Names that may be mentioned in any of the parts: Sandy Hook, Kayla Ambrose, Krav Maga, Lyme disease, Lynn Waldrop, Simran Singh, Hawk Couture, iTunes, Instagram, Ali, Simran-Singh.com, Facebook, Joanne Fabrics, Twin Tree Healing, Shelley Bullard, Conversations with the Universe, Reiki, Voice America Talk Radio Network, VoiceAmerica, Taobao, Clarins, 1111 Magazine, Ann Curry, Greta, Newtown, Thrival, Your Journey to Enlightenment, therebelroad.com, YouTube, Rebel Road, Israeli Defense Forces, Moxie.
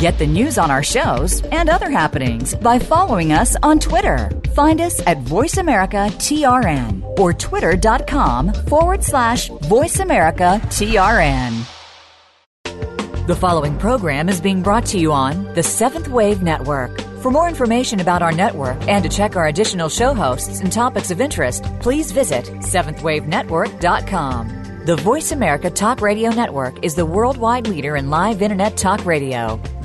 Get the news on our shows and other happenings by following us on Twitter. Find us at VoiceAmericaTRN or twitter.com/VoiceAmericaTRN. The following program is being brought to you on the Seventh Wave Network. For more information about our network and to check our additional show hosts and topics of interest, please visit 7thWaveNetwork.com. The Voice America Talk Radio Network is the worldwide leader in live Internet talk radio.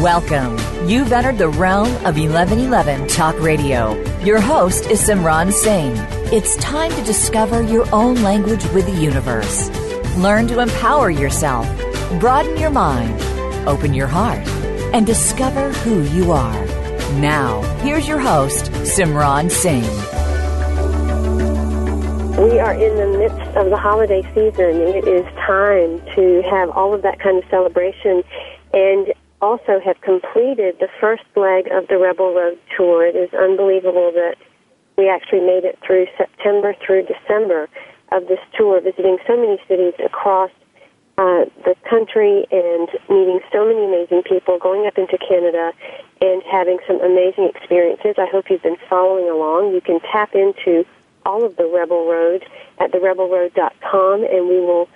Welcome. You've entered the realm of 1111 Talk Radio. Your host is Simran Singh. It's time to discover your own language with the universe. Learn to empower yourself, broaden your mind, open your heart, and discover who you are. Now, here's your host, Simran Singh. We are in the midst of the holiday season, and it is time to have all of that kind of celebration and also have completed the first leg of the Rebel Road tour. It is unbelievable that we actually made it through September through December of this tour, visiting so many cities across the country and meeting so many amazing people, going up into Canada and having some amazing experiences. I hope you've been following along. You can tap into all of the Rebel Road at therebelroad.com, and we will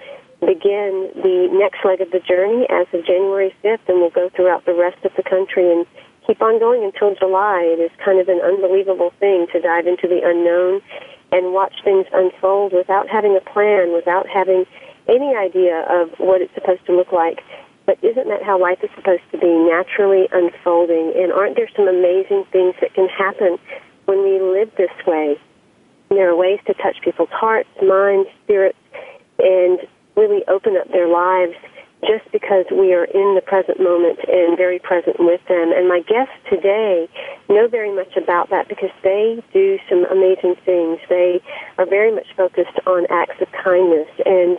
begin the next leg of the journey as of January 5th, and we'll go throughout the rest of the country and keep on going until July. It is kind of an unbelievable thing to dive into the unknown and watch things unfold without having a plan, without having any idea of what it's supposed to look like. But isn't that how life is supposed to be, naturally unfolding? And aren't there some amazing things that can happen when we live this way? There are ways to touch people's hearts, minds, spirits, and really open up their lives just because we are in the present moment and very present with them. And my guests today know very much about that because they do some amazing things. They are very much focused on acts of kindness. And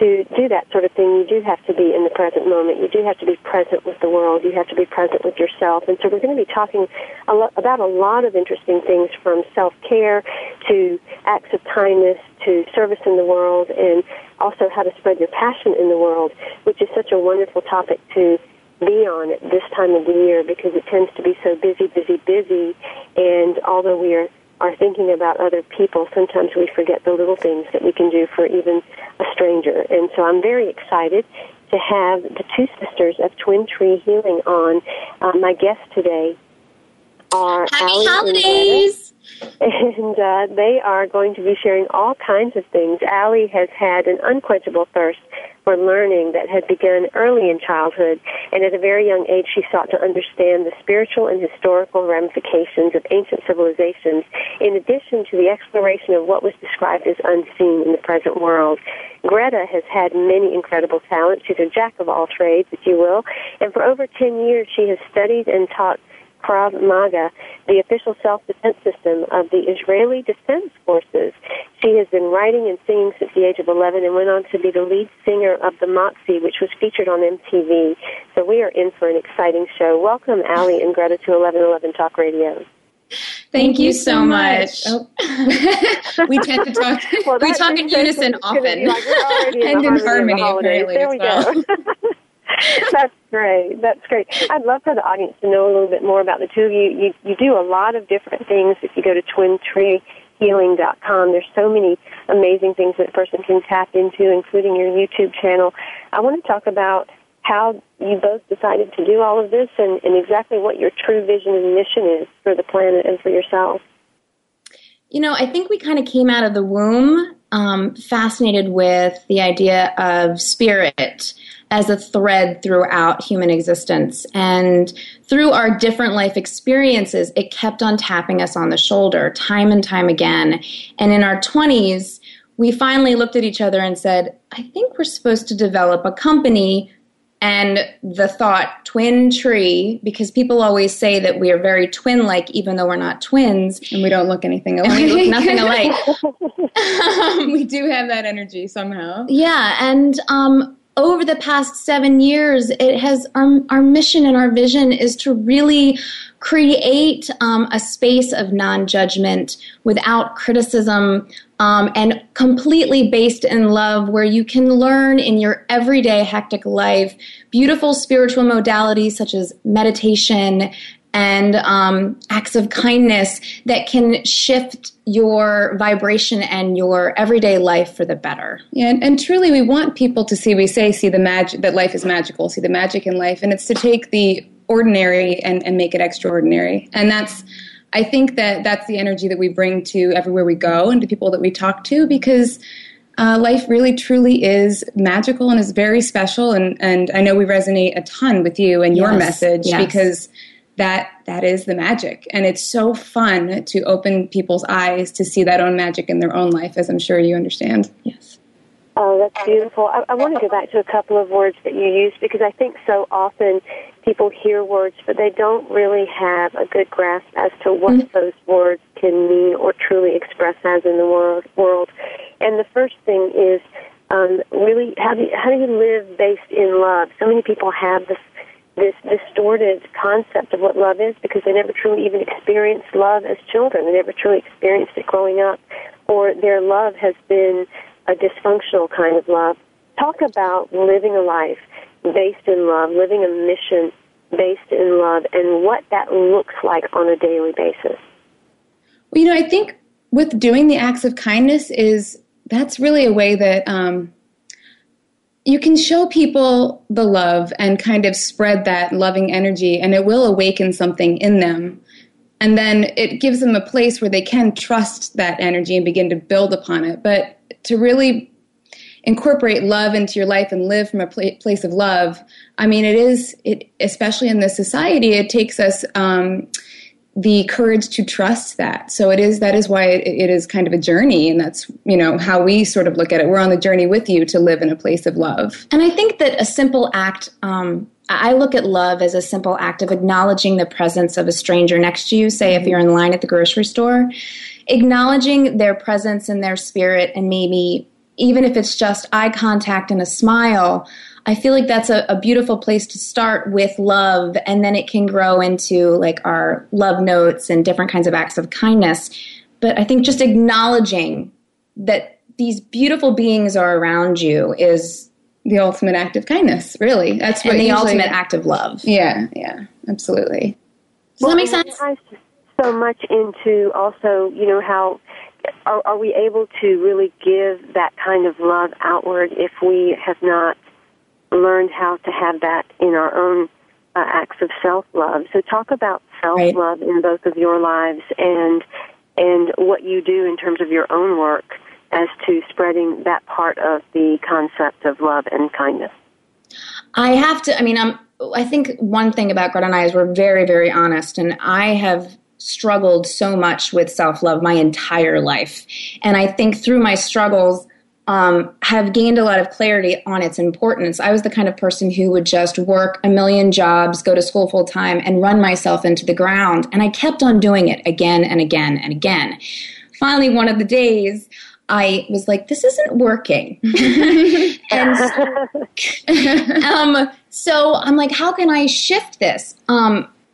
to do that sort of thing, you do have to be in the present moment. You do have to be present with the world. You have to be present with yourself. And so we're going to be talking about a lot of interesting things, from self-care to acts of kindness to service in the world, and also how to spread your passion in the world, which is such a wonderful topic to be on at this time of the year because it tends to be so busy, busy, busy. And although we are thinking about other people, sometimes we forget the little things that we can do for even a stranger. And so I'm very excited to have the two sisters of Twin Tree Healing on. My guests today are Ali holidays! And they are going to be sharing all kinds of things. Ali has had an unquenchable thirst for learning that had begun early in childhood, and at a very young age she sought to understand the spiritual and historical ramifications of ancient civilizations, in addition to the exploration of what was described as unseen in the present world. Greta has had many incredible talents. She's a jack of all trades, if you will, and for over 10 years she has studied and taught Krav Maga, the official self-defense system of the Israeli Defense Forces. She has been writing and singing since the age of 11 and went on to be the lead singer of the Moxie, which was featured on MTV. So we are in for an exciting show. Welcome, Ali and Greta, to 1111 Talk Radio. Thank you so much. Oh. We tend to talk. Well, we talk in unison often, like, and in harmony. Apparently, there we go. That's great. That's great. I'd love for the audience to know a little bit more about the two of you. You do a lot of different things. If you go to twintreehealing.com, there's so many amazing things that a person can tap into, including your YouTube channel. I want to talk about how you both decided to do all of this and exactly what your true vision and mission is for the planet and for yourself. You know, I think we kind of came out of the womb fascinated with the idea of spirit as a thread throughout human existence. And through our different life experiences, it kept on tapping us on the shoulder time and time again. And in our 20s, we finally looked at each other and said, I think we're supposed to develop a company And the thought, twin tree, because people always say that we are very twin-like, even though we're not twins. And we don't look anything alike. We look nothing alike. We do have that energy somehow. Yeah, and over the past 7 years, it has our mission and our vision is to really create a space of non-judgment without criticism, and completely based in love, where you can learn in your everyday hectic life beautiful spiritual modalities such as meditation and acts of kindness that can shift your vibration and your everyday life for the better. Yeah, and truly we want people to see, see the magic, that life is magical, see the magic in life, and it's to take the ordinary and make it extraordinary. And that's, I think that that's the energy that we bring to everywhere we go and to people that we talk to, because life really truly is magical and is very special. And I know we resonate a ton with you and your message, because that is the magic. And it's so fun to open people's eyes to see that own magic in their own life, as I'm sure you understand. Yes. Oh, that's beautiful. I want to go back to a couple of words that you used, because I think so often people hear words, but they don't really have a good grasp as to what those words can mean or truly express as in the world. And the first thing is really, how do you live based in love? So many people have this distorted concept of what love is, because they never truly even experienced love as children. They never truly experienced it growing up, or their love has been a dysfunctional kind of love. Talk about living a life based in love, living a mission based in love, and what that looks like on a daily basis. Well, I think with doing the acts of kindness that's really a way that you can show people the love and kind of spread that loving energy, and it will awaken something in them. And then it gives them a place where they can trust that energy and begin to build upon it. But to really incorporate love into your life and live from a place of love, especially in this society, it takes us the courage to trust that. So that is why it is kind of a journey, and that's, how we sort of look at it. We're on the journey with you to live in a place of love. And I think that a simple act, I look at love as a simple act of acknowledging the presence of a stranger next to you, say if you're in line at the grocery store, acknowledging their presence and their spirit, and maybe even if it's just eye contact and a smile. I feel like that's a beautiful place to start with love, and then it can grow into like our love notes and different kinds of acts of kindness. But I think just acknowledging that these beautiful beings are around you is the ultimate act of kindness, really. That's what the ultimate act of love. Yeah, yeah, absolutely. Does that make sense? It ties so much into also, how are we able to really give that kind of love outward if we have not learned how to have that in our own acts of self-love. So talk about self-love in both of your lives and what you do in terms of your own work as to spreading that part of the concept of love and kindness. I think one thing about Greta and I is we're very, very honest, and I have struggled so much with self-love my entire life. And I think through my struggles, have gained a lot of clarity on its importance. I was the kind of person who would just work a million jobs, go to school full time, and run myself into the ground. And I kept on doing it again and again and again. Finally, one of the days, I was like, this isn't working. So I'm like, how can I shift this?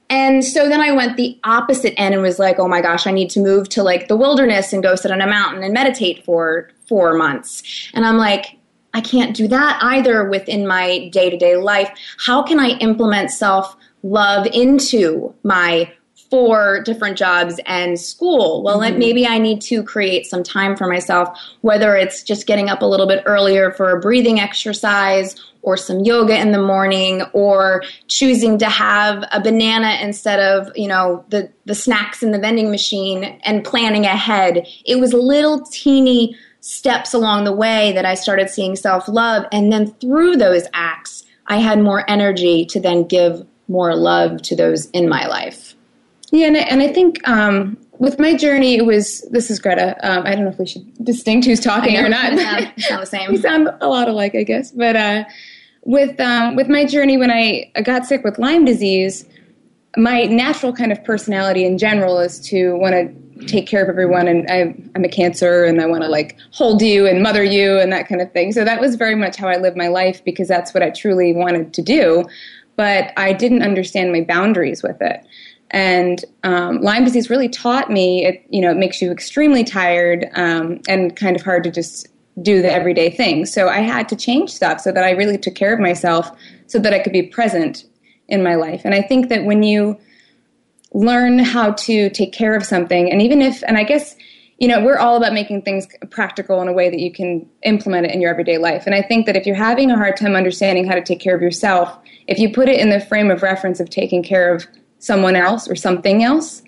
And so then I went the opposite end and was like, oh my gosh, I need to move to like the wilderness and go sit on a mountain and meditate for 4 months. And I'm like, I can't do that either within my day-to-day life. How can I implement self-love into my 4 different jobs and school? Well, maybe I need to create some time for myself, whether it's just getting up a little bit earlier for a breathing exercise or some yoga in the morning, or choosing to have a banana instead of, the snacks in the vending machine, and planning ahead. It was little teeny steps along the way that I started seeing self-love. And then through those acts, I had more energy to then give more love to those in my life. Yeah, and I think with my journey, this is Greta. I don't know if we should distinct who's talking or not. It's not the same. We sound a lot alike, I guess. But with my journey when I got sick with Lyme disease, my natural kind of personality in general is to want to take care of everyone, and I'm a Cancer, and I want to like hold you and mother you and that kind of thing. So that was very much how I lived my life, because that's what I truly wanted to do, but I didn't understand my boundaries with it. And Lyme disease really taught me, it makes you extremely tired and kind of hard to just do the everyday thing. So I had to change stuff so that I really took care of myself so that I could be present in my life. And I think that when you learn how to take care of something, and even if, and I guess, we're all about making things practical in a way that you can implement it in your everyday life. And I think that if you're having a hard time understanding how to take care of yourself, if you put it in the frame of reference of taking care of someone else or something else,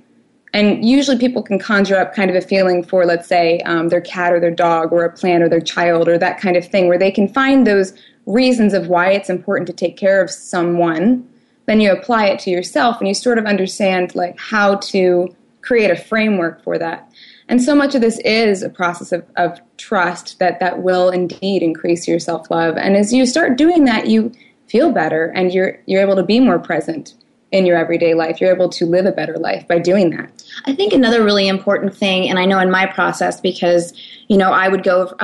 and usually people can conjure up kind of a feeling for, let's say, their cat or their dog or a plant or their child or that kind of thing, where they can find those reasons of why it's important to take care of someone. Then you apply it to yourself, and you sort of understand like how to create a framework for that. And so much of this is a process of trust that will indeed increase your self-love. And as you start doing that, you feel better, and you're able to be more present in your everyday life. You're able to live a better life by doing that. I think another really important thing, and I know in my process, because I would go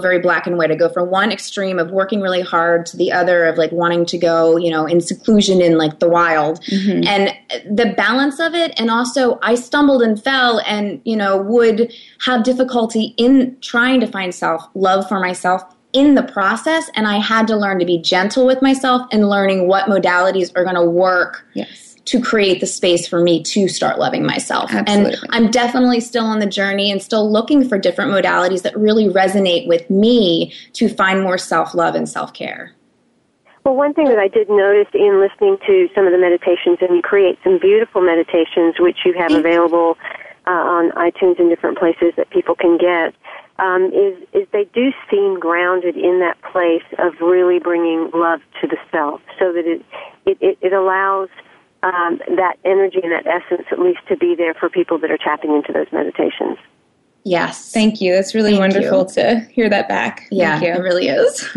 very black and white. I go from one extreme of working really hard to the other of like wanting to go, in seclusion in like the wild. Mm-hmm. And the balance of it, and also I stumbled and fell, and would have difficulty in trying to find love for myself in the process, and I had to learn to be gentle with myself and learning what modalities are going to work to create the space for me to start loving myself. Absolutely. And I'm definitely still on the journey and still looking for different modalities that really resonate with me to find more self-love and self-care. Well, one thing that I did notice in listening to some of the meditations, and you create some beautiful meditations, which you have available on iTunes and different places that people can get, is they do seem grounded in that place of really bringing love to the self, so that it allows that energy and that essence at least to be there for people that are tapping into those meditations. Yes. Thank you. That's really wonderful to hear that back. Yeah, thank you. It really is.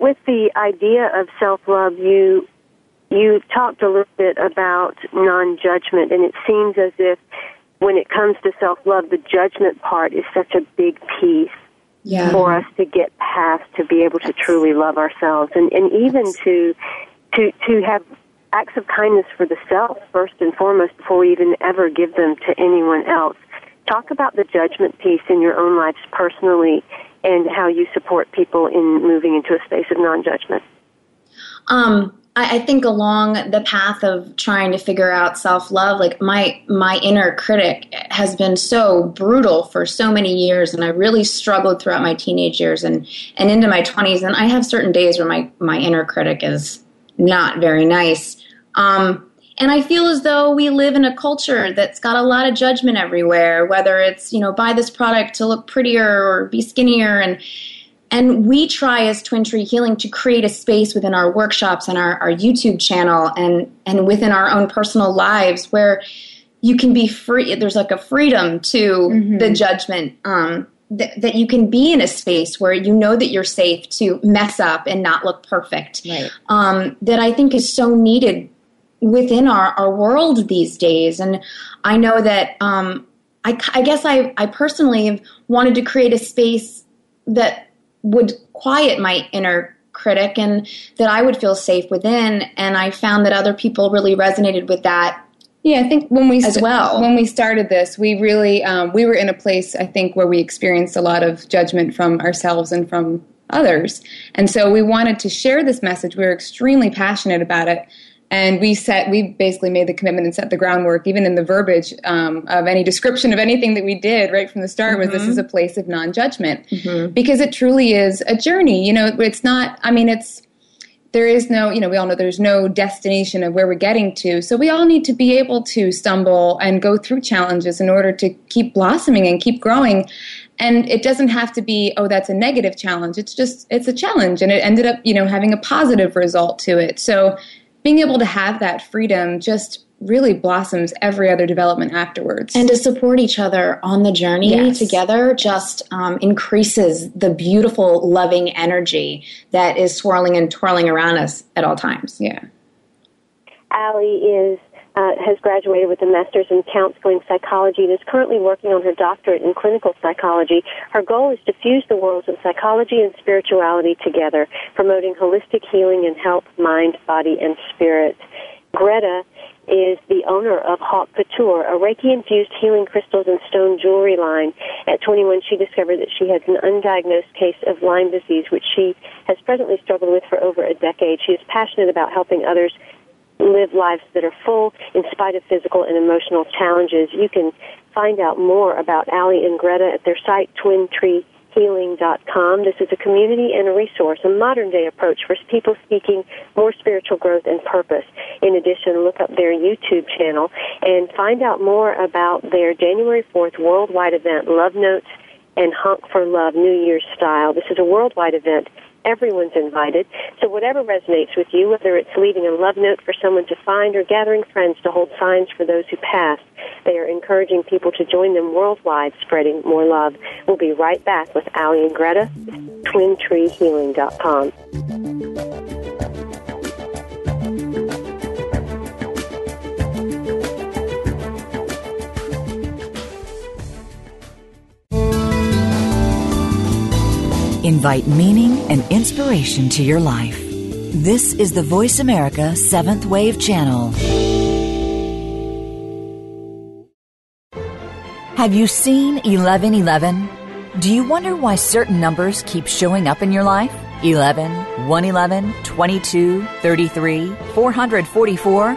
With the idea of self-love, you talked a little bit about non-judgment, and it seems as if when it comes to self-love, the judgment part is such a big piece for us to get past, to be able to truly love ourselves, and even to have acts of kindness for the self first and foremost before we even ever give them to anyone else. Talk about the judgment piece in your own lives personally, and how you support people in moving into a space of non-judgment. I think along the path of trying to figure out self-love, like my inner critic has been so brutal for so many years, and I really struggled throughout my teenage years and into my 20s, and I have certain days where my inner critic is not very nice. And I feel as though we live in a culture that's got a lot of judgment everywhere, whether it's, buy this product to look prettier or be skinnier, and we try as Twin Tree Healing to create a space within our workshops and our YouTube channel and within our own personal lives where you can be free. There's like a freedom to the judgment that you can be in a space where you know that you're safe to mess up and not look perfect. Right. That I think is so needed within our world these days. And I know that I guess I personally have wanted to create a space that would quiet my inner critic and that I would feel safe within. And I found that other people really resonated with that. Yeah, I think when we started this, we really, we were in a place, I think, where we experienced a lot of judgment from ourselves and from others. And so we wanted to share this message. We were extremely passionate about it. And we basically made the commitment and set the groundwork, even in the verbiage of any description of anything that we did right from the start, was this is a place of non-judgment, because it truly is a journey. It's not, there is no, we all know there's no destination of where we're getting to. So we all need to be able to stumble and go through challenges in order to keep blossoming and keep growing. And it doesn't have to be, that's a negative challenge. It's just, it's a challenge. And it ended up, having a positive result to it. So being able to have that freedom just really blossoms every other development afterwards. And to support each other on the journey together just increases the beautiful, loving energy that is swirling and twirling around us at all times. Yeah. Ali is has graduated with a master's in counseling psychology and is currently working on her doctorate in clinical psychology. Her goal is to fuse the worlds of psychology and spirituality together, promoting holistic healing and health, mind, body, and spirit. Greta is the owner of Hawk Couture, a Reiki-infused healing crystals and stone jewelry line. At 21, she discovered that she has an undiagnosed case of Lyme disease, which she has presently struggled with for over a decade. She is passionate about helping others live lives that are full in spite of physical and emotional challenges. You can find out more about Ali and Greta at their site, Twin Tree Healing.com. This is a community and a resource, a modern-day approach for people seeking more spiritual growth and purpose. In addition, look up their YouTube channel and find out more about their January 4th worldwide event, Love Notes and Honk for Love, New Year's Style. This is a worldwide event. Everyone's invited. So whatever resonates with you, whether it's leaving a love note for someone to find or gathering friends to hold signs for those who pass, they are encouraging people to join them worldwide, spreading more love. We'll be right back with Ali and Greta, TwinTreeHealing.com. Invite meaning and inspiration to your life. This is the Voice America 7th Wave Channel. Have you seen 1111? Do you wonder why certain numbers keep showing up in your life? 11, 111, 22, 33, 444.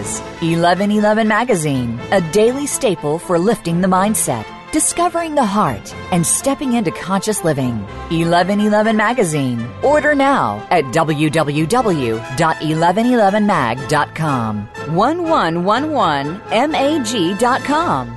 1111 Magazine, a daily staple for lifting the mindset, discovering the heart, and stepping into conscious living. 1111 Magazine. Order now at www.1111mag.com. 1111mag.com.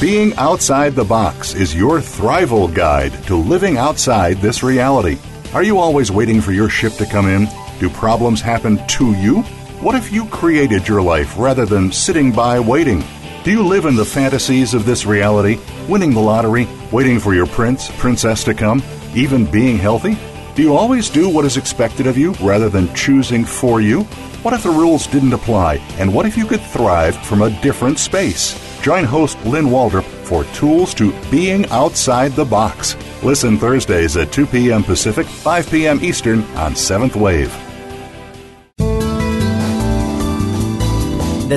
Being Outside the Box is your Thrival guide to living outside this reality. Are you always waiting for your ship to come in? Do problems happen to you? What if you created your life rather than sitting by waiting? Do you live in the fantasies of this reality, winning the lottery, waiting for your prince, princess to come, even being healthy? Do you always do what is expected of you rather than choosing for you? What if the rules didn't apply, and what if you could thrive from a different space? Join host Lynn Waldrop for Tools to Being Outside the Box. Listen Thursdays at 2 p.m. Pacific, 5 p.m. Eastern on 7th Wave. The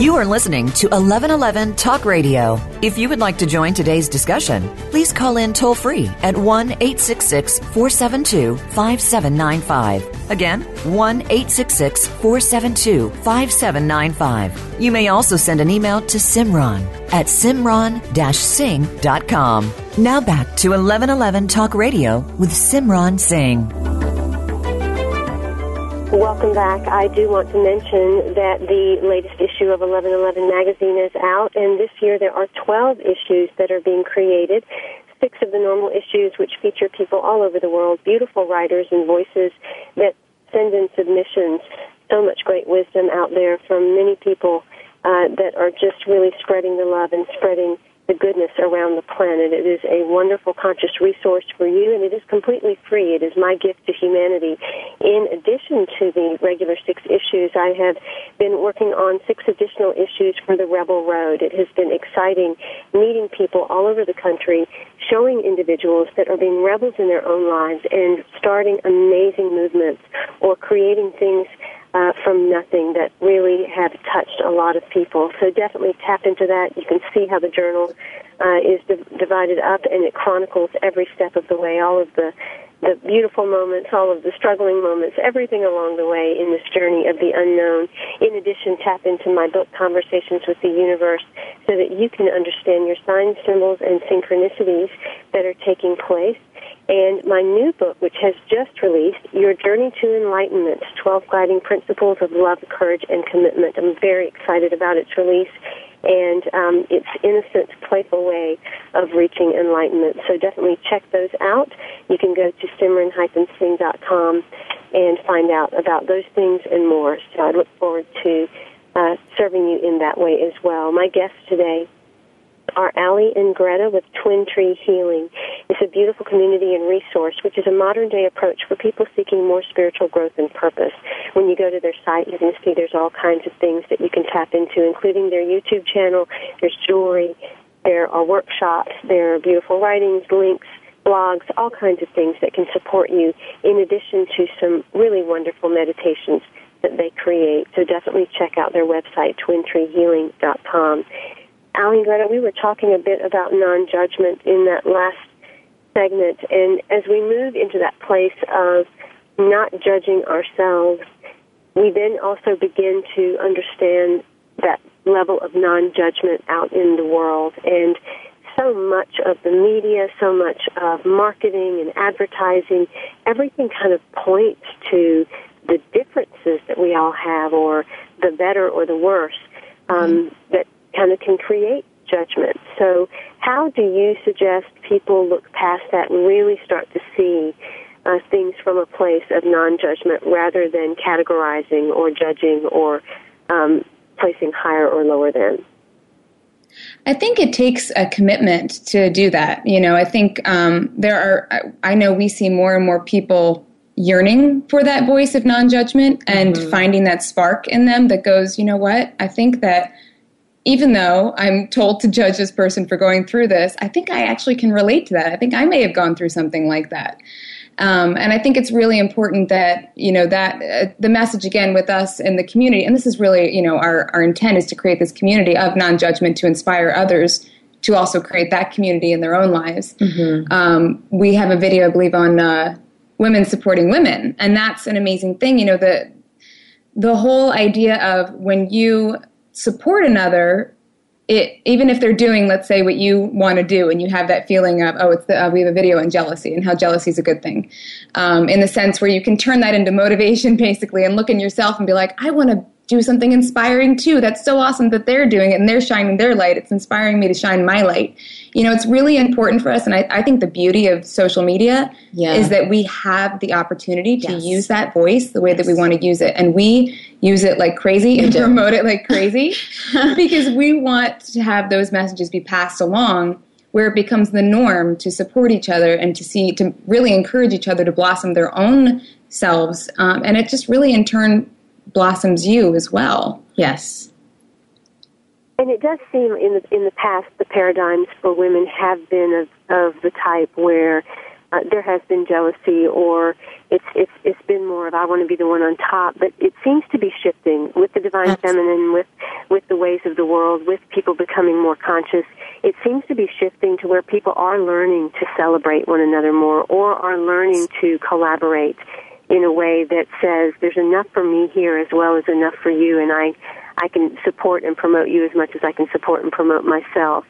You're listening to 1111 Talk Radio. If you would like to join today's discussion, please call in toll free at 1-866-472-5795. Again, 1-866-472-5795. You may also send an email to Simran at Simran-Singh.com. Now back to 1111 Talk Radio with Simran Singh. Welcome back. I do want to mention that the latest issue of 1111 Magazine is out, and this year there are 12 issues that are being created. 6 of the normal issues, which feature people all over the world, beautiful writers and voices that send in submissions. So much great wisdom out there from many people that are just really spreading the love and spreading the goodness around the planet. It is a wonderful conscious resource for you, and it is completely free. It is my gift to humanity. In addition to the regular 6 issues, I have been working on 6 additional issues for the Rebel Road. It has been exciting meeting people all over the country, showing individuals that are being rebels in their own lives and starting amazing movements or creating things from nothing that really have touched a lot of people. So definitely tap into that. You can see how the journal is divided up, and it chronicles every step of the way, all of the beautiful moments, all of the struggling moments, everything along the way in this journey of the unknown. In addition, tap into my book, Conversations with the Universe, so that you can understand your signs, symbols, and synchronicities that are taking place. And my new book, which has just released, Your Journey to Enlightenment, 12 Guiding Principles of Love, Courage, and Commitment. I'm very excited about its release and its innocent, playful way of reaching enlightenment. So definitely check those out. You can go to Simran-Singh.com and find out about those things and more. So I look forward to serving you in that way as well. My guests today are Ali and Greta with Twin Tree Healing. It's a beautiful community and resource, which is a modern-day approach for people seeking more spiritual growth and purpose. When you go to their site, you're going to see there's all kinds of things that you can tap into, including their YouTube channel, there's jewelry, there are workshops, there are beautiful writings, links, blogs, all kinds of things that can support you, in addition to some really wonderful meditations that they create. So definitely check out their website, twintreehealing.com. Ali and Greta, we were talking a bit about non-judgment in that last segment, and as we move into that place of not judging ourselves, we then also begin to understand that level of non-judgment out in the world. And so much of the media, so much of marketing and advertising, everything kind of points to the differences that we all have, or the better or the worse, that kind of can create judgment. So how do you suggest people look past that and really start to see things from a place of non-judgment rather than categorizing or judging or placing higher or lower than? I think it takes a commitment to do that. You know, I think I know we see more and more people yearning for that voice of non-judgment and finding that spark in them that goes, you know what, I think that even though I'm told to judge this person for going through this, I think I actually can relate to that. I think I may have gone through something like that. And I think it's really important that, you know, that the message again with us in the community, and this is really, you know, our intent is to create this community of non-judgment to inspire others to also create that community in their own lives. Mm-hmm. We have a video, I believe, on women supporting women, and that's an amazing thing. You know, the whole idea of when you support another, it, even if they're doing, let's say, what you want to do, and you have that feeling of, oh, it's we have a video on jealousy and how jealousy is a good thing, in the sense where you can turn that into motivation, basically, and look in yourself and be like, I want to do something inspiring too. That's so awesome that they're doing it and they're shining their light. It's inspiring me to shine my light. You know, it's really important for us, and I think the beauty of social media is that we have the opportunity to use that voice the way that we want to use it, and we use it like crazy and promote it like crazy because we want to have those messages be passed along where it becomes the norm to support each other and to really encourage each other to blossom their own selves, and it just really in turn blossoms you as well. Yes. And it does seem in the past the paradigms for women have been of the type where there has been jealousy, or it's been more of I want to be the one on top. But it seems to be shifting with the divine feminine, with the ways of the world, with people becoming more conscious. It seems to be shifting to where people are learning to celebrate one another more, or are learning to collaborate in a way that says there's enough for me here as well as enough for you, and I can support and promote you as much as I can support and promote myself.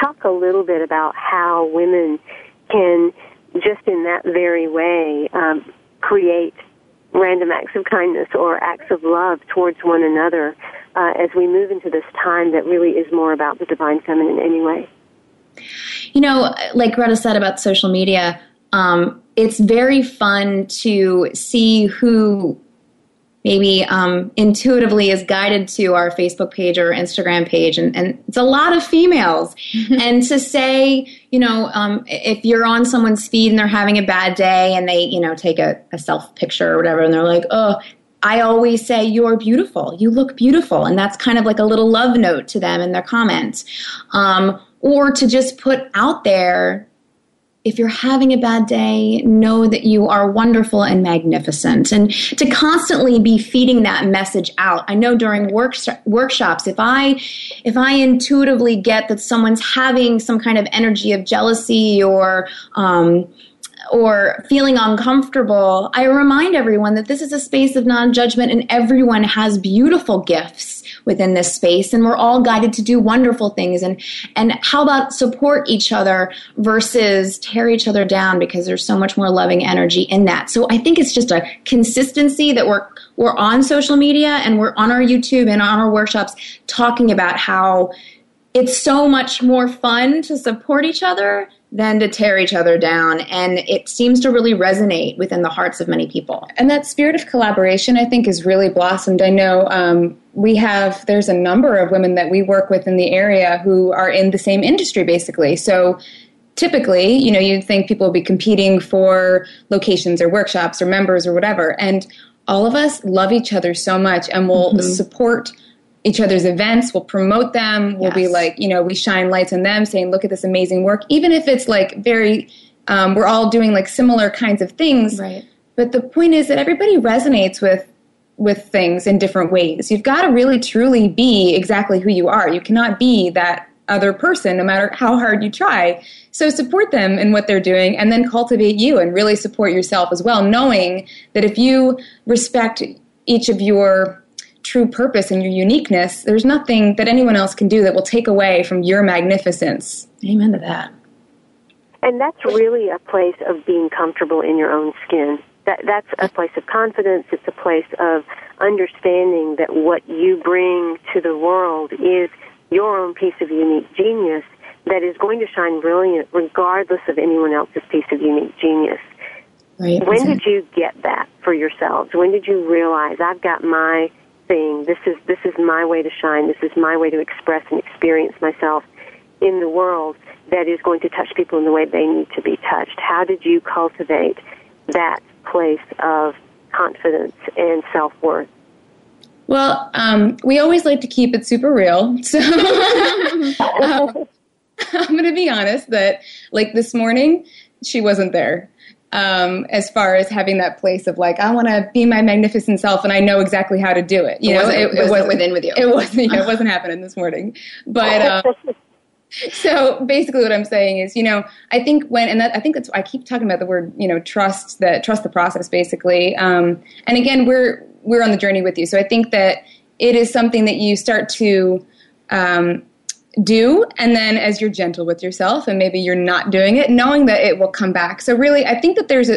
Talk a little bit about how women can, just in that very way, create random acts of kindness or acts of love towards one another as we move into this time that really is more about the divine feminine anyway. You know, like Greta said about social media, it's very fun to see who maybe intuitively is guided to our Facebook page or Instagram page, and it's a lot of females. And to say, you know, if you're on someone's feed and they're having a bad day and they, you know, take a self picture or whatever, and they're like, oh, I always say, you're beautiful, you look beautiful. And that's kind of like a little love note to them in their comments. Or to just put out there If you're having a bad day, know that you are wonderful and magnificent. And to constantly be feeding that message out. I know during workshops, if I intuitively get that someone's having some kind of energy of jealousy or feeling uncomfortable, I remind everyone that this is a space of non-judgment and everyone has beautiful gifts within this space, and we're all guided to do wonderful things. And how about support each other versus tear each other down, because there's so much more loving energy in that. So I think it's just a consistency that we're on social media and we're on our YouTube and on our workshops talking about how it's so much more fun to support each other than to tear each other down. And it seems to really resonate within the hearts of many people. And that spirit of collaboration, I think, has really blossomed. I know there's a number of women that we work with in the area who are in the same industry, basically. So typically, you'd think people will be competing for locations or workshops or members or whatever. And all of us love each other so much and will support each other's events, we'll promote them, we'll be like, we shine lights on them saying, look at this amazing work. Even if it's like very, we're all doing like similar kinds of things. Right. But the point is that everybody resonates with things in different ways. You've got to really truly be exactly who you are. You cannot be that other person no matter how hard you try. So support them in what they're doing, and then cultivate you and really support yourself as well, knowing that if you respect each of your true purpose and your uniqueness, there's nothing that anyone else can do that will take away from your magnificence. Amen to that. And that's really a place of being comfortable in your own skin. That's a place of confidence. It's a place of understanding that what you bring to the world is your own piece of unique genius that is going to shine brilliant regardless of anyone else's piece of unique genius. Right. When did you get that for yourselves? When did you realize I've got my thing. This is my way to shine. This is my way to express and experience myself in the world that is going to touch people in the way they need to be touched. How did you cultivate that place of confidence and self-worth? Well, we always like to keep it super real. So I'm going to be honest that like this morning, she wasn't there. As far as having that place of like, I want to be my magnificent self and I know exactly how to do it. It wasn't within with you. It wasn't happening this morning. But so basically what I'm saying is, I think I keep talking about the word, trust the process basically. And again, we're on the journey with you. So I think that it is something that you start to, do, and then as you're gentle with yourself and maybe you're not doing it, knowing that it will come back. So really, I think that there's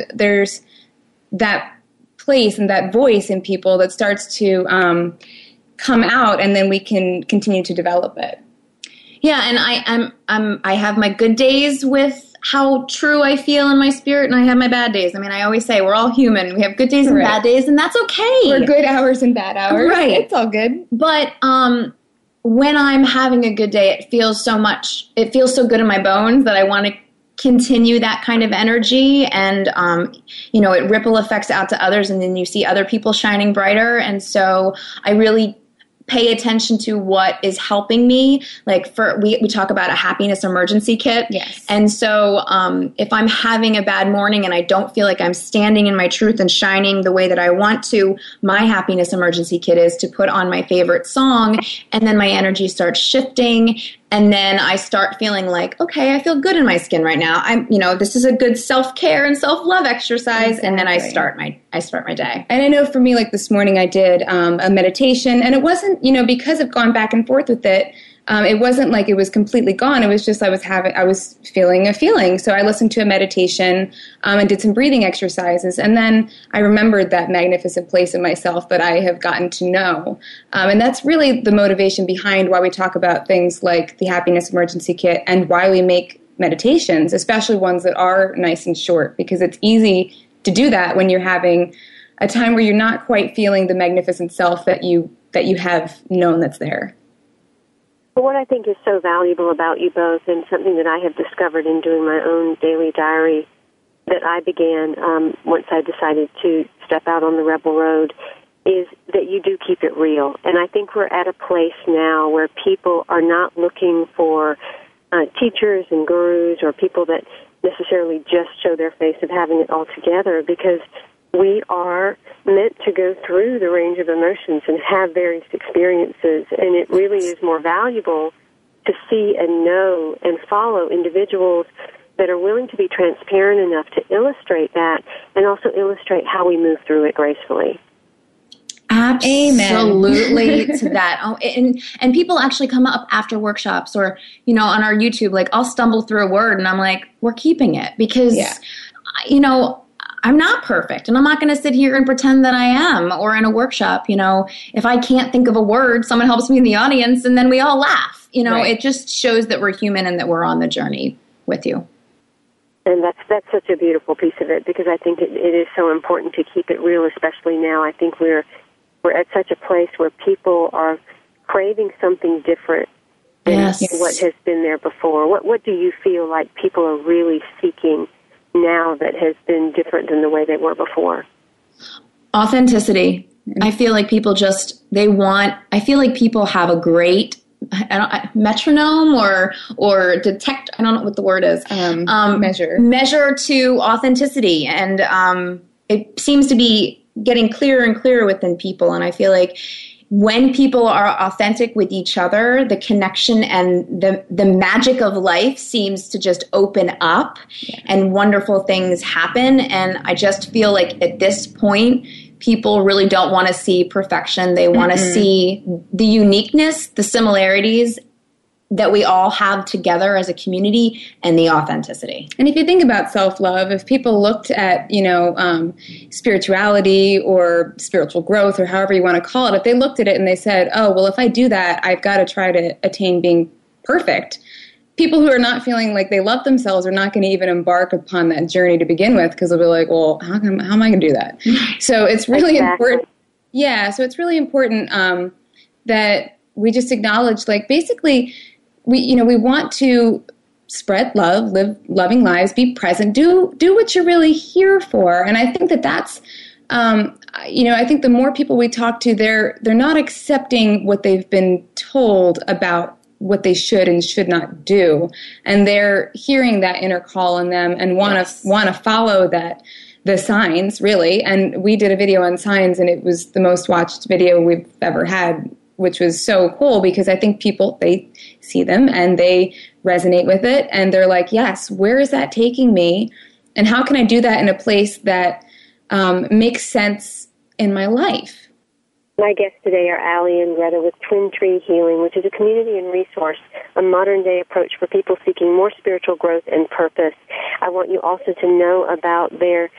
that place and that voice in people that starts to come out, and then we can continue to develop it. Yeah, and I have my good days with how true I feel in my spirit, and I have my bad days. I mean, I always say we're all human. We have good days and bad days, and that's okay. We're good hours and bad hours. Right. It's all good. But when I'm having a good day, it feels so good in my bones that I want to continue that kind of energy. And, it ripple effects out to others, and then you see other people shining brighter. And so I really pay attention to what is helping me. Like we talk about a happiness emergency kit. Yes. And so if I'm having a bad morning and I don't feel like I'm standing in my truth and shining the way that I want to, my happiness emergency kit is to put on my favorite song, and then my energy starts shifting. And then I start feeling like, okay, I feel good in my skin right now. This is a good self-care and self-love exercise. Exactly. And then I start my day. And I know for me, like this morning, I did a meditation, and it wasn't, because I've gone back and forth with it. It wasn't like it was completely gone. It was just I was feeling a feeling. So I listened to a meditation and did some breathing exercises. And then I remembered that magnificent place in myself that I have gotten to know. And that's really the motivation behind why we talk about things like the happiness emergency kit and why we make meditations, especially ones that are nice and short, because it's easy to do that when you're having a time where you're not quite feeling the magnificent self that you have known that's there. What I think is so valuable about you both, and something that I have discovered in doing my own daily diary that I began once I decided to step out on the Rebel Road, is that you do keep it real. And I think we're at a place now where people are not looking for teachers and gurus or people that necessarily just show their face and having it all together, because we are meant to go through the range of emotions and have various experiences, and it really is more valuable to see and know and follow individuals that are willing to be transparent enough to illustrate that and also illustrate how we move through it gracefully. Absolutely to that. Oh, and people actually come up after workshops or, you know, on our YouTube, like I'll stumble through a word and I'm like, we're keeping it because, you know, I'm not perfect and I'm not going to sit here and pretend that I am. Or in a workshop, you know, if I can't think of a word, someone helps me in the audience and then we all laugh. You know, It just shows that we're human and that we're on the journey with you. And that's such a beautiful piece of it, because I think it is so important to keep it real, especially now. I think we're at such a place where people are craving something different than what has been there before. What do you feel like people are really seeking now that has been different than the way they were before? Authenticity. I feel like people I feel like people have a great metronome or detect, I don't know what the word is. Measure to authenticity. And it seems to be getting clearer and clearer within people. And I feel like when people are authentic with each other, the connection and the magic of life seems to just open up and wonderful things happen. And I just feel like at this point, people really don't want to see perfection. They want to see the uniqueness, the similarities that we all have together as a community, and the authenticity. And if you think about self-love, if people looked at, you know, spirituality or spiritual growth or however you want to call it, if they looked at it and they said, oh, well, if I do that, I've got to try to attain being perfect. People who are not feeling like they love themselves are not going to even embark upon that journey to begin with, because they'll be like, well, how am I going to do that? So it's really important. Yeah, so it's really important that we just acknowledge, like, basically, we want to spread love, live loving lives, be present, do what you're really here for. And I think that's I think the more people we talk to, they're not accepting what they've been told about what they should and should not do. And they're hearing that inner call in them and want to follow that, the signs, really. And we did a video on signs, and it was the most watched video we've ever had, which was so cool, because I think people, they see them and they resonate with it. And they're like, yes, where is that taking me? And how can I do that in a place that makes sense in my life? My guests today are Ali and Greta with Twin Tree Healing, which is a community and resource, a modern-day approach for people seeking more spiritual growth and purpose. I want you also to know about their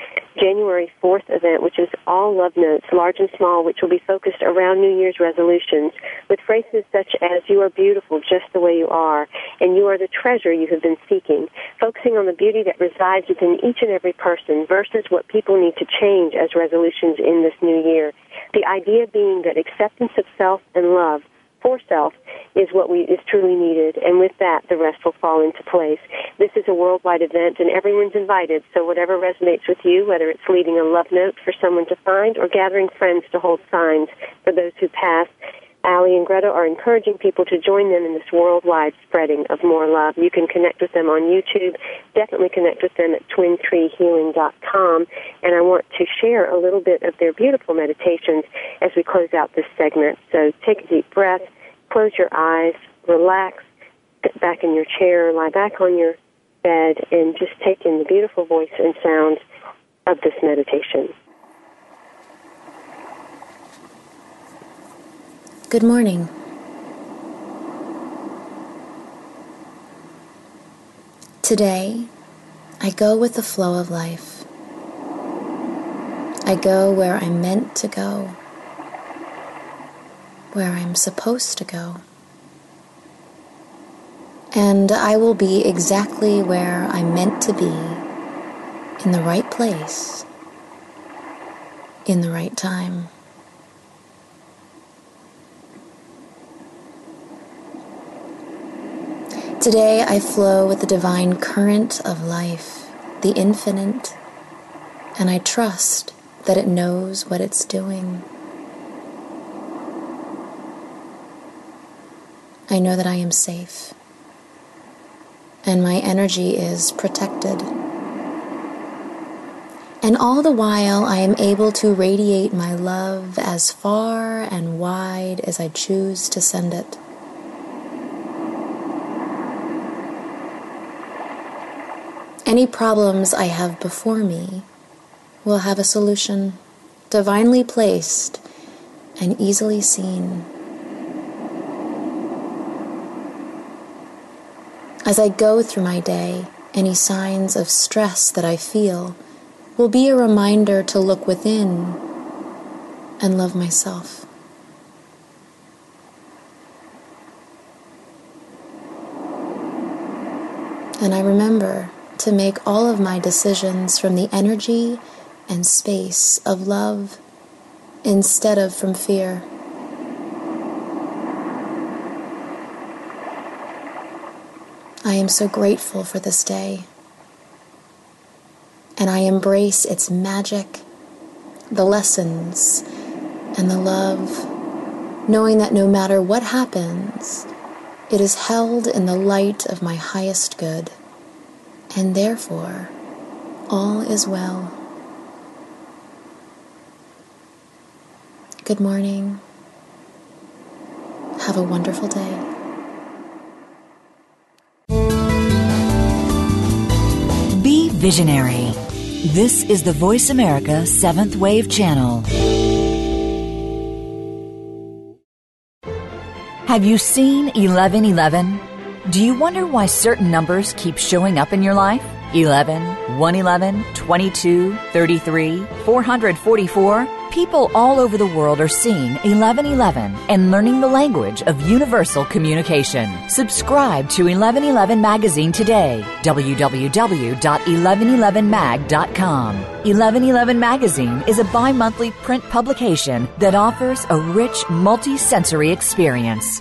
January 4th event, which is All Love Notes, Large and Small, which will be focused around New Year's resolutions, with phrases such as, you are beautiful just the way you are, and you are the treasure you have been seeking, focusing on the beauty that resides within each and every person versus what people need to change as resolutions in this new year. The idea being that acceptance of self and love for self is what is truly needed, and with that, the rest will fall into place. This is a worldwide event, and everyone's invited, so whatever resonates with you, whether it's leading a love note for someone to find or gathering friends to hold signs for those who pass, Ali and Greta are encouraging people to join them in this worldwide spreading of more love. You can connect with them on YouTube. Definitely connect with them at twintreehealing.com. And I want to share a little bit of their beautiful meditations as we close out this segment. So take a deep breath, close your eyes, relax, sit back in your chair, lie back on your bed, and just take in the beautiful voice and sounds of this meditation. Good morning. Today, I go with the flow of life. I go where I'm meant to go, where I'm supposed to go. And I will be exactly where I'm meant to be, in the right place, in the right time. Today I flow with the divine current of life, the infinite, and I trust that it knows what it's doing. I know that I am safe. and my energy is protected. And all the while, I am able to radiate my love as far and wide as I choose to send it. Any problems I have before me will have a solution, divinely placed and easily seen. As I go through my day, any signs of stress that I feel will be a reminder to look within and love myself. And I remember to make all of my decisions from the energy and space of love instead of from fear. I am so grateful for this day, and I embrace its magic, the lessons, and the love, knowing that no matter what happens, it is held in the light of my highest good, and therefore, all is well. Good morning. Have a wonderful day. Visionary. This is the Voice America 7th Wave Channel. Have you seen 1111? Do you wonder why certain numbers keep showing up in your life? 11, 111, 22, 33, 444. People all over the world are seeing 1111 and learning the language of universal communication. Subscribe to 1111 Magazine today. www.1111mag.com. 1111 Magazine is a bi-monthly print publication that offers a rich, multi-sensory experience.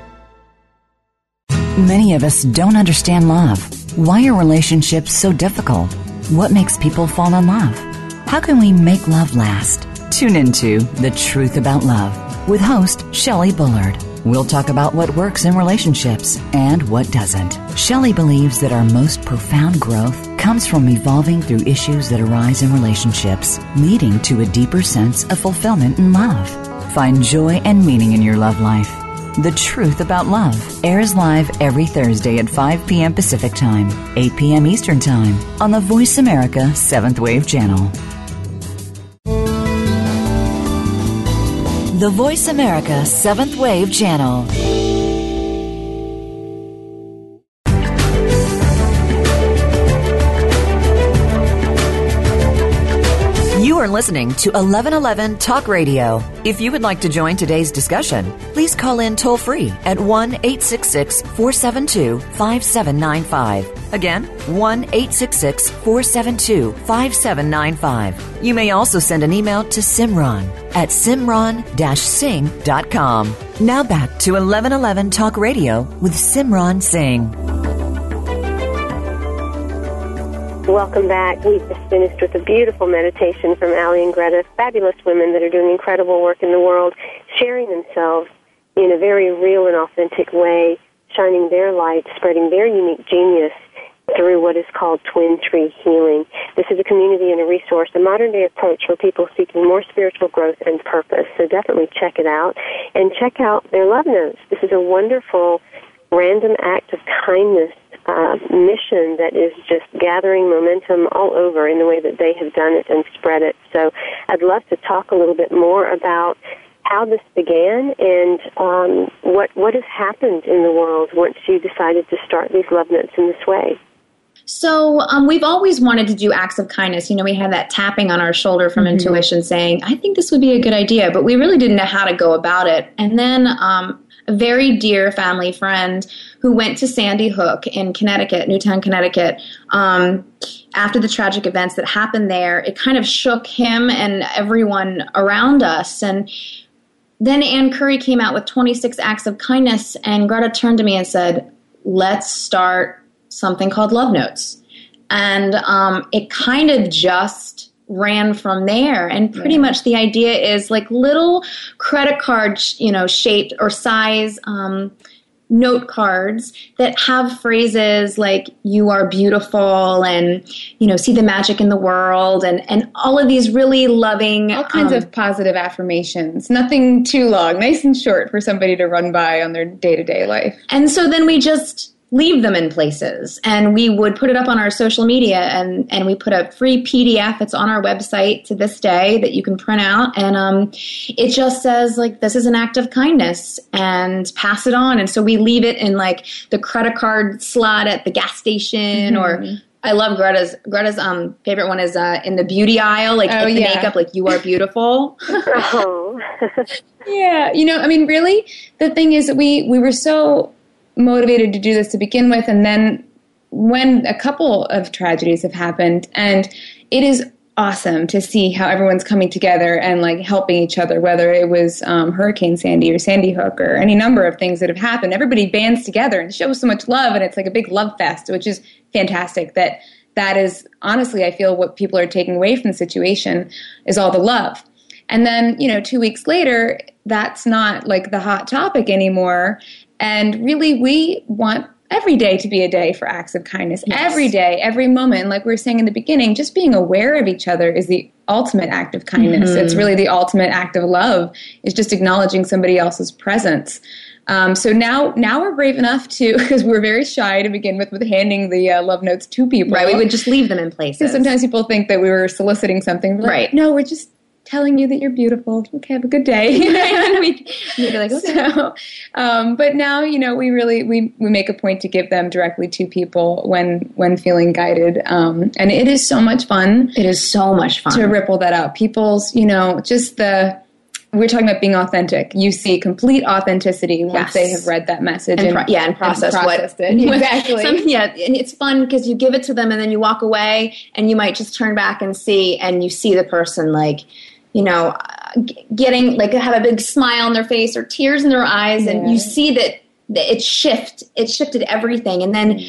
Many of us don't understand love. Why are relationships so difficult? What makes people fall in love? How can we make love last? Tune into The Truth About Love with host Shelley Bullard. We'll talk about what works in relationships and what doesn't. Shelley believes that our most profound growth comes from evolving through issues that arise in relationships, leading to a deeper sense of fulfillment in love. Find joy and meaning in your love life. The Truth About Love airs live every Thursday at 5 p.m. Pacific Time, 8 p.m. Eastern Time on the Voice America 7th Wave Channel. The Voice America 7th Wave Channel. Are listening to 1111 Talk Radio. If you would like to join today's discussion, please call in toll free at 1-866-472-5795. Again, 1-866-472-5795. You may also send an email to Simran at Simran-Singh.com. Now back to 1111 Talk Radio with Simran Singh. Welcome back. We've just finished with a beautiful meditation from Ali and Greta, fabulous women that are doing incredible work in the world, sharing themselves in a very real and authentic way, shining their light, spreading their unique genius through what is called Twin Tree Healing. This is a community and a resource, a modern-day approach for people seeking more spiritual growth and purpose. So definitely check it out. And check out their love notes. This is a wonderful random act of kindness mission that is just gathering momentum all over in the way that they have done it and spread it. So I'd love to talk a little bit more about how this began and what has happened in the world once you decided to start these love notes in this way. So we've always wanted to do acts of kindness. You know, we had that tapping on our shoulder from intuition saying, I think this would be a good idea, but we really didn't know how to go about it. And then a very dear family friend who went to Sandy Hook in Connecticut, Newtown, Connecticut. After the tragic events that happened there, it kind of shook him and everyone around us. And then Ann Curry came out with 26 acts of kindness, and Greta turned to me and said, let's start something called Love Notes. And it kind of just ran from there. And pretty much the idea is like little credit card, shaped or size note cards that have phrases like you are beautiful and, see the magic in the world and all of these really loving. All kinds of positive affirmations. Nothing too long, nice and short for somebody to run by on their day-to-day life. And so then we just leave them in places, and we would put it up on our social media, and we put a free PDF. It's on our website to this day that you can print out, and it just says, like, this is an act of kindness, and pass it on. And so we leave it in, like, the credit card slot at the gas station, or I love Greta's favorite one is in the beauty aisle, like at the makeup, like, you are beautiful. Yeah, I mean, really, the thing is that we were so motivated to do this to begin with, and then when a couple of tragedies have happened, and it is awesome to see how everyone's coming together and like helping each other, whether it was Hurricane Sandy or Sandy Hook or any number of things that have happened. Everybody bands together and shows so much love, and it's like a big love fest, which is fantastic. That is honestly, I feel, what people are taking away from the situation is all the love. And then 2 weeks later, that's not like the hot topic anymore. And really, we want every day to be a day for acts of kindness. Yes. Every day, every moment. Like we were saying in the beginning, just being aware of each other is the ultimate act of kindness. Mm-hmm. It's really the ultimate act of love, is just acknowledging somebody else's presence. So now we're brave enough to, because we were very shy to begin with handing the love notes to people. Right, we would just leave them in places. Sometimes people think that we were soliciting something. Like, right. No, we're just telling you that you're beautiful. Okay, have a good day. And we'd be like, okay. So, but now, we really, we make a point to give them directly to people when feeling guided. And it is so much fun. It is so much fun. To ripple that out. People's, we're talking about being authentic. You see complete authenticity once they have read that message and processed it. Exactly. And it's fun because you give it to them and then you walk away, and you might just turn back and you see the person like, getting like have a big smile on their face or tears in their eyes, and you see that it shifted everything. And then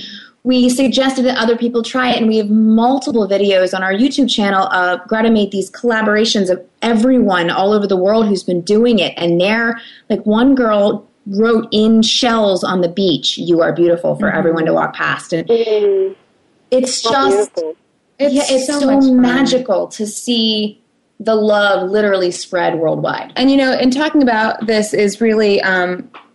we suggested that other people try it, and we have multiple videos on our YouTube channel. Greta made these collaborations of everyone all over the world who's been doing it, and they're like, one girl wrote in shells on the beach, "You are beautiful," for everyone to walk past, and it's just beautiful. It's so magical to see the love literally spread worldwide. And in talking about this is really.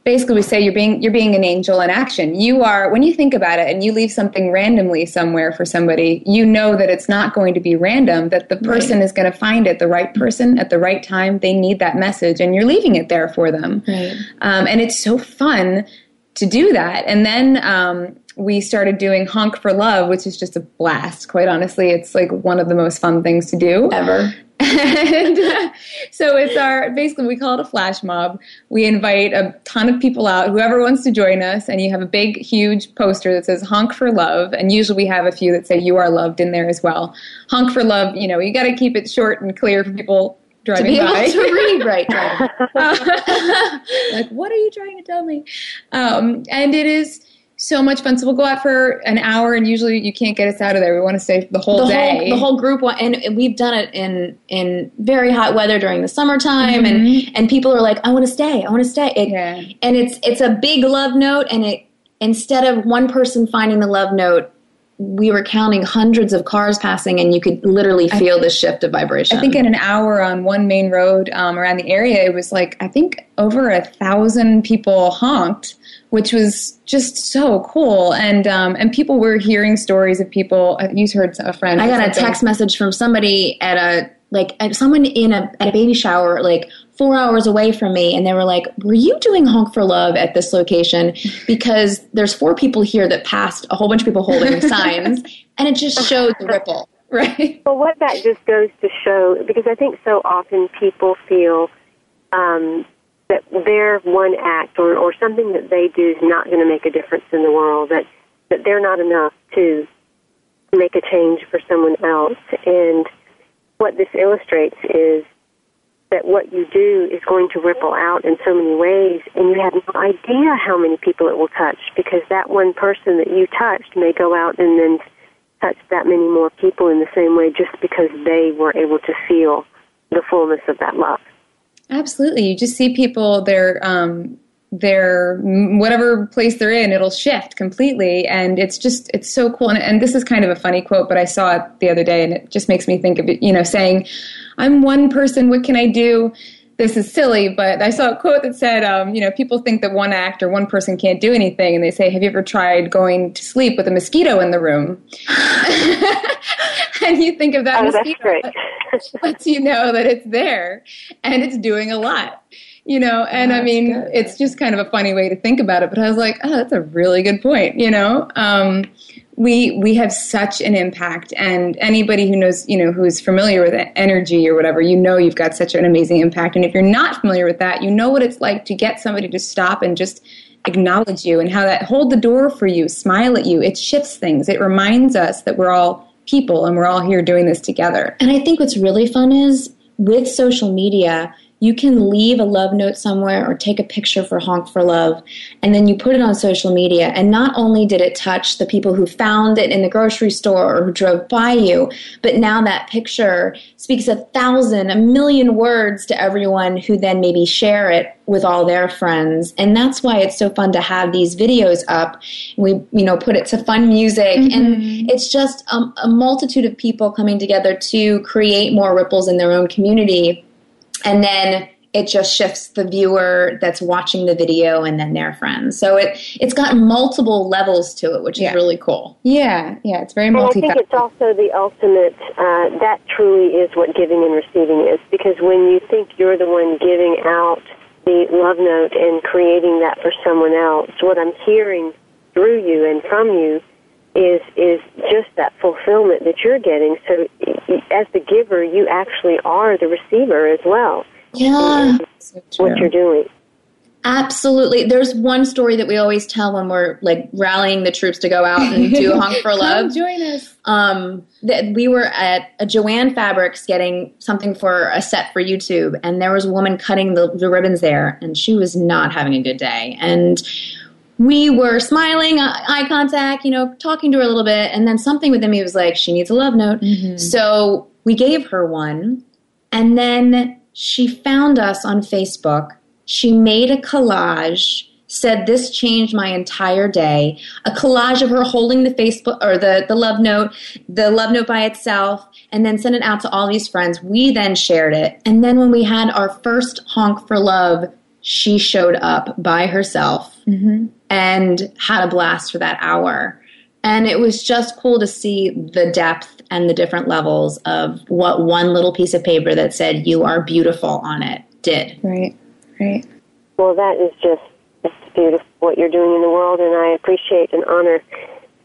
Basically, we say you're being an angel in action. You are, when you think about it and you leave something randomly somewhere for somebody, that it's not going to be random, that the person is going to find it, the right person at the right time. They need that message, and you're leaving it there for them. Right. And it's so fun to do that. And then we started doing Honk for Love, which is just a blast. Quite honestly, it's like one of the most fun things to do. Ever. And so it's basically, we call it a flash mob. We invite a ton of people out, whoever wants to join us, and you have a big, huge poster that says Honk for Love, and usually we have a few that say You Are Loved in there as well. Honk for Love, you got to keep it short and clear for people driving by. To read right now. Like, what are you trying to tell me? And it is so much fun. So we'll go out for an hour, and usually you can't get us out of there. We want to stay the whole day. The whole group. And we've done it in very hot weather during the summertime. Mm-hmm. And people are like, I want to stay. And it's a big love note. And instead of one person finding the love note, we were counting hundreds of cars passing, and you could literally feel the shift of vibration. I think in an hour on one main road around the area, it was like, I think over 1,000 people honked, which was just so cool. And people were hearing stories of people. You heard a friend. I got a text message from somebody at a baby shower, like 4 hours away from me. And they were like, were you doing Honk for Love at this location? Because there's 4 people here that passed a whole bunch of people holding signs. And it just showed the ripple, right? Well, what that just goes to show, because I think so often people feel that their one act or something that they do is not going to make a difference in the world, that they're not enough to make a change for someone else. And what this illustrates is that what you do is going to ripple out in so many ways, and you have no idea how many people it will touch, because that one person that you touched may go out and then touch that many more people in the same way just because they were able to feel the fullness of that love. Absolutely. You just see people, their whatever place they're in, it'll shift completely. And it's so cool. And this is kind of a funny quote, but I saw it the other day and it just makes me think of it, saying, I'm one person, what can I do? This is silly, but I saw a quote that said, people think that one act or one person can't do anything. And they say, have you ever tried going to sleep with a mosquito in the room? And you think of that mosquito. That's great. Lets you know that it's there and it's doing a lot. Good. It's just kind of a funny way to think about it, but I was like, oh, that's a really good point. We have such an impact, and anybody who knows, who's familiar with energy or whatever, you've got such an amazing impact. And if you're not familiar with that, what it's like to get somebody to stop and just acknowledge you, and how that hold the door for you, smile at you. It shifts things. It reminds us that we're all people and we're all here doing this together. And I think what's really fun is with social media, you can leave a love note somewhere or take a picture for Honk for Love, and then you put it on social media. And not only did it touch the people who found it in the grocery store or who drove by you, but now that picture speaks 1,000, 1,000,000 words to everyone who then maybe share it with all their friends. And that's why it's so fun to have these videos up. We, put it to fun music. Mm-hmm. And it's just a multitude of people coming together to create more ripples in their own community. And then it just shifts the viewer that's watching the video and then their friends. So it's got multiple levels to it, which is really cool. Yeah, it's very multifaceted. And I think it's also the ultimate, that truly is what giving and receiving is. Because when you think you're the one giving out the love note and creating that for someone else, what I'm hearing through you and from you is just that fulfillment that you're getting. So as the giver, you actually are the receiver as well. Yeah. So what you're doing. Absolutely. There's one story that we always tell when we're like rallying the troops to go out and do Honk for Love. Come join us. That we were at a Joanne Fabrics getting something for a set for YouTube, and there was a woman cutting the ribbons there, and she was not having a good day. And we were smiling, eye contact, talking to her a little bit. And then something within me was like, she needs a love note. Mm-hmm. So we gave her one. And then she found us on Facebook. She made a collage, said this changed my entire day. A collage of her holding the Facebook or the love note by itself, and then sent it out to all these friends. We then shared it. And then when we had our first Honk for Love, she showed up by herself. Mm-hmm. And had a blast for that hour. And it was just cool to see the depth and the different levels of what one little piece of paper that said, you are beautiful on it, did. Right. Well, that is just beautiful, what you're doing in the world. And I appreciate and honor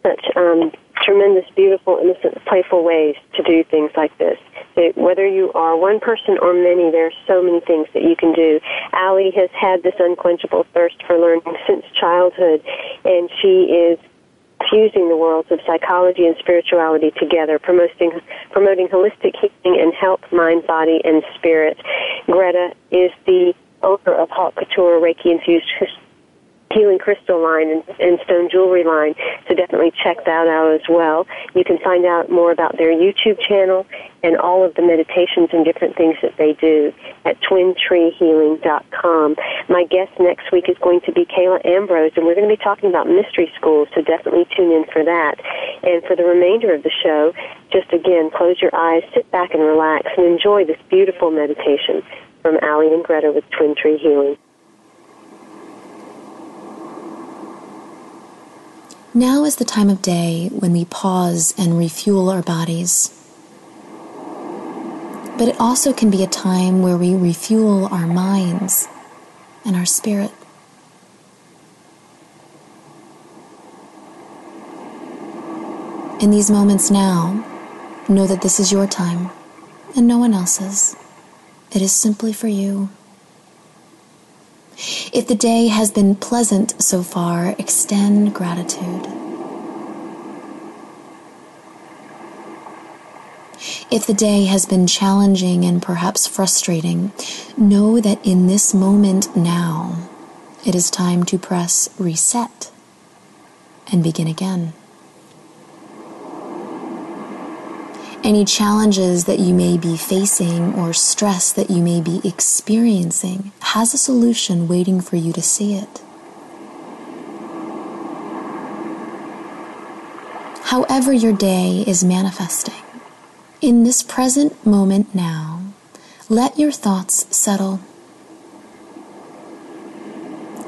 such tremendous, beautiful, innocent, playful ways to do things like this. So whether you are one person or many, there are so many things that you can do. Ali has had this unquenchable thirst for learning since childhood, and she is fusing the worlds of psychology and spirituality together, promoting holistic healing and health, mind, body, and spirit. Greta is the owner of Hawk Couture, Reiki-infused healing crystal line and stone jewelry line, so definitely check that out as well. You can find out more about their YouTube channel and all of the meditations and different things that they do at twintreehealing.com. My guest next week is going to be Kayla Ambrose, and we're going to be talking about mystery schools, so definitely tune in for that. And for the remainder of the show, just again, close your eyes, sit back and relax, and enjoy this beautiful meditation from Ali and Greta with Twin Tree Healing. Now is the time of day when we pause and refuel our bodies. But it also can be a time where we refuel our minds and our spirit. In these moments now, know that this is your time and no one else's. It is simply for you. If the day has been pleasant so far, extend gratitude. If the day has been challenging and perhaps frustrating, know that in this moment now, it is time to press reset and begin again. Any challenges that you may be facing or stress that you may be experiencing has a solution waiting for you to see it. However your day is manifesting, in this present moment now, let your thoughts settle.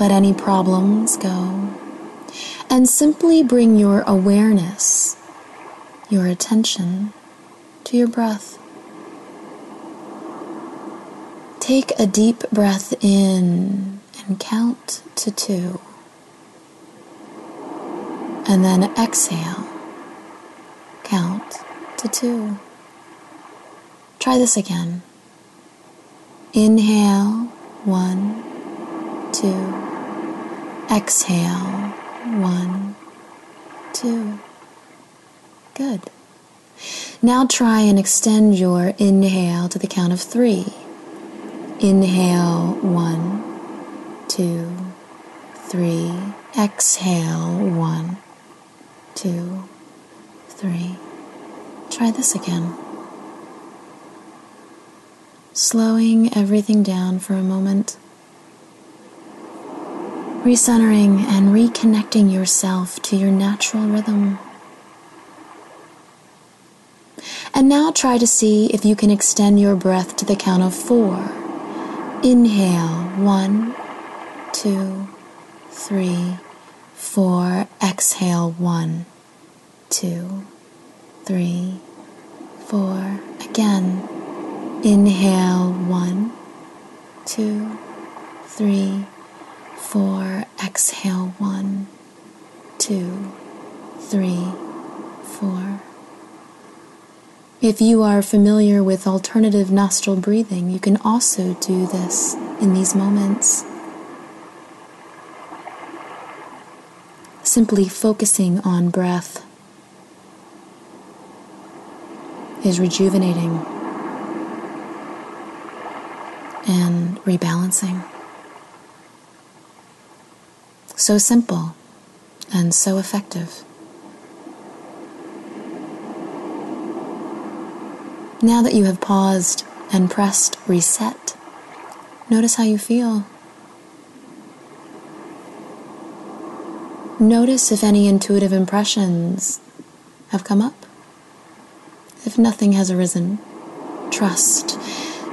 Let any problems go, and simply bring your awareness, your attention, to your breath. Take a deep breath in and count to 2. And then exhale, count to 2. Try this again. Inhale, 1, 2. Exhale, 1, 2. Good. Now try and extend your inhale to the count of 3. Inhale, 1, 2, 3. Exhale, 1, 2, 3. Try this again. Slowing everything down for a moment. Recentering and reconnecting yourself to your natural rhythm. And now try to see if you can extend your breath to the count of 4. Inhale, 1, 2, 3, 4. Exhale, 1, 2, 3, 4. Again. Inhale, 1, 2, 3, 4. Exhale, 1, 2, 3, 4. If you are familiar with alternative nostril breathing, you can also do this in these moments. Simply focusing on breath is rejuvenating and rebalancing. So simple and so effective. Now that you have paused and pressed reset, notice how you feel. Notice if any intuitive impressions have come up. If nothing has arisen, trust.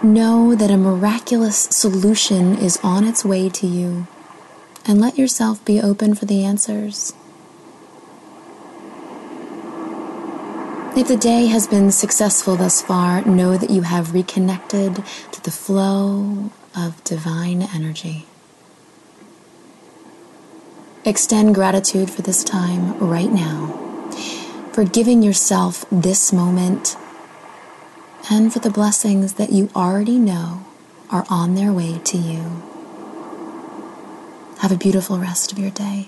Know that a miraculous solution is on its way to you, and let yourself be open for the answers. If the day has been successful thus far, know that you have reconnected to the flow of divine energy. Extend gratitude for this time right now, for giving yourself this moment, and for the blessings that you already know are on their way to you. Have a beautiful rest of your day.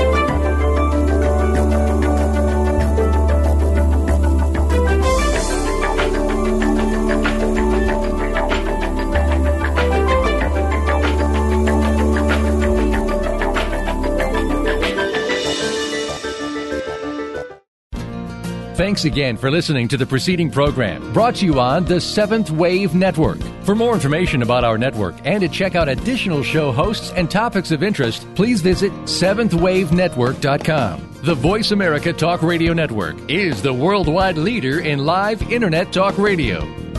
Thanks again for listening to the preceding program brought to you on the Seventh Wave Network. For more information about our network and to check out additional show hosts and topics of interest, please visit 7thwavenetwork.com. The Voice America Talk Radio Network is the worldwide leader in live Internet talk radio.